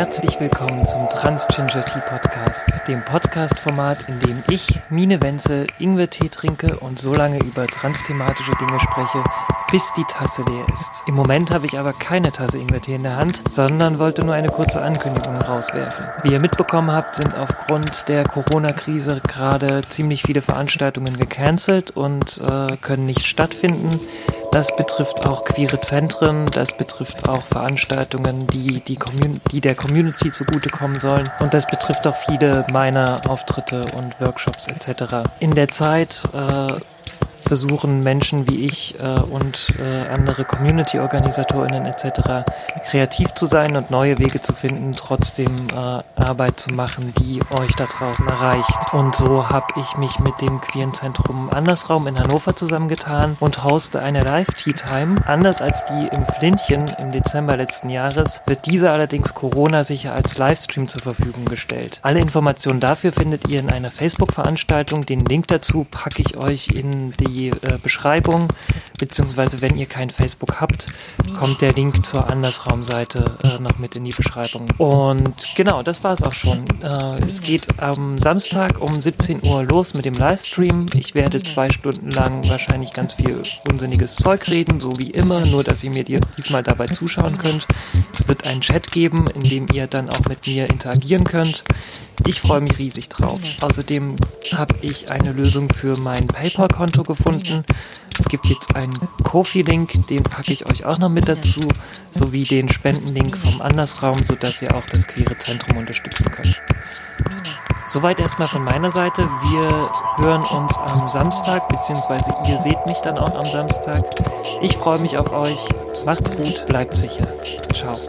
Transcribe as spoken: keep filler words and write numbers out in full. herzlich willkommen zum Transginger Tea Podcast, dem Podcast-Format, in dem ich, Mine Wenzel, Ingwer-Tee trinke und so lange über transthematische Dinge spreche, bis die Tasse leer ist. Im Moment habe ich aber keine Tasse Ingwer-Tee in der Hand, sondern wollte nur eine kurze Ankündigung rauswerfen. Wie ihr mitbekommen habt, sind aufgrund der Corona-Krise gerade ziemlich viele Veranstaltungen gecancelt und äh, können nicht stattfinden. Das betrifft auch queere Zentren, das betrifft auch Veranstaltungen, die, die, Commun- die der Community zugutekommen sollen, und das betrifft auch viele meiner Auftritte und Workshops et cetera. In der Zeit äh, versuchen Menschen wie ich äh, und äh, andere Community-OrganisatorInnen et cetera kreativ zu sein und neue Wege zu finden, trotzdem äh, Arbeit zu machen, die euch da draußen erreicht. Und so habe ich mich mit dem Queerenzentrum Andersraum in Hannover zusammengetan und hoste eine Live-Tea-Time. Anders als die im Flintchen im Dezember letzten Jahres wird diese allerdings Corona-sicher als Livestream zur Verfügung gestellt. Alle Informationen dafür findet ihr in einer Facebook-Veranstaltung. Den Link dazu packe ich euch in die Die, äh, Beschreibung, beziehungsweise wenn ihr kein Facebook habt, kommt der Link zur Andersraum-Seite äh, noch mit in die Beschreibung. Und genau, das war es auch schon. Äh, es geht am Samstag um siebzehn Uhr los mit dem Livestream. Ich werde zwei Stunden lang wahrscheinlich ganz viel unsinniges Zeug reden, so wie immer, nur dass ihr mir diesmal dabei zuschauen könnt. Es wird einen Chat geben, in dem ihr dann auch mit mir interagieren könnt. Ich freue mich riesig drauf. Außerdem habe ich eine Lösung für mein PayPal-Konto gefunden. Es gibt jetzt einen Ko-Fi-Link, den packe ich euch auch noch mit dazu, sowie den Spendenlink vom Andersraum, sodass ihr auch das Queere Zentrum unterstützen könnt. Soweit erstmal von meiner Seite. Wir hören uns am Samstag, beziehungsweise ihr seht mich dann auch am Samstag. Ich freue mich auf euch. Macht's gut, bleibt sicher. Ciao.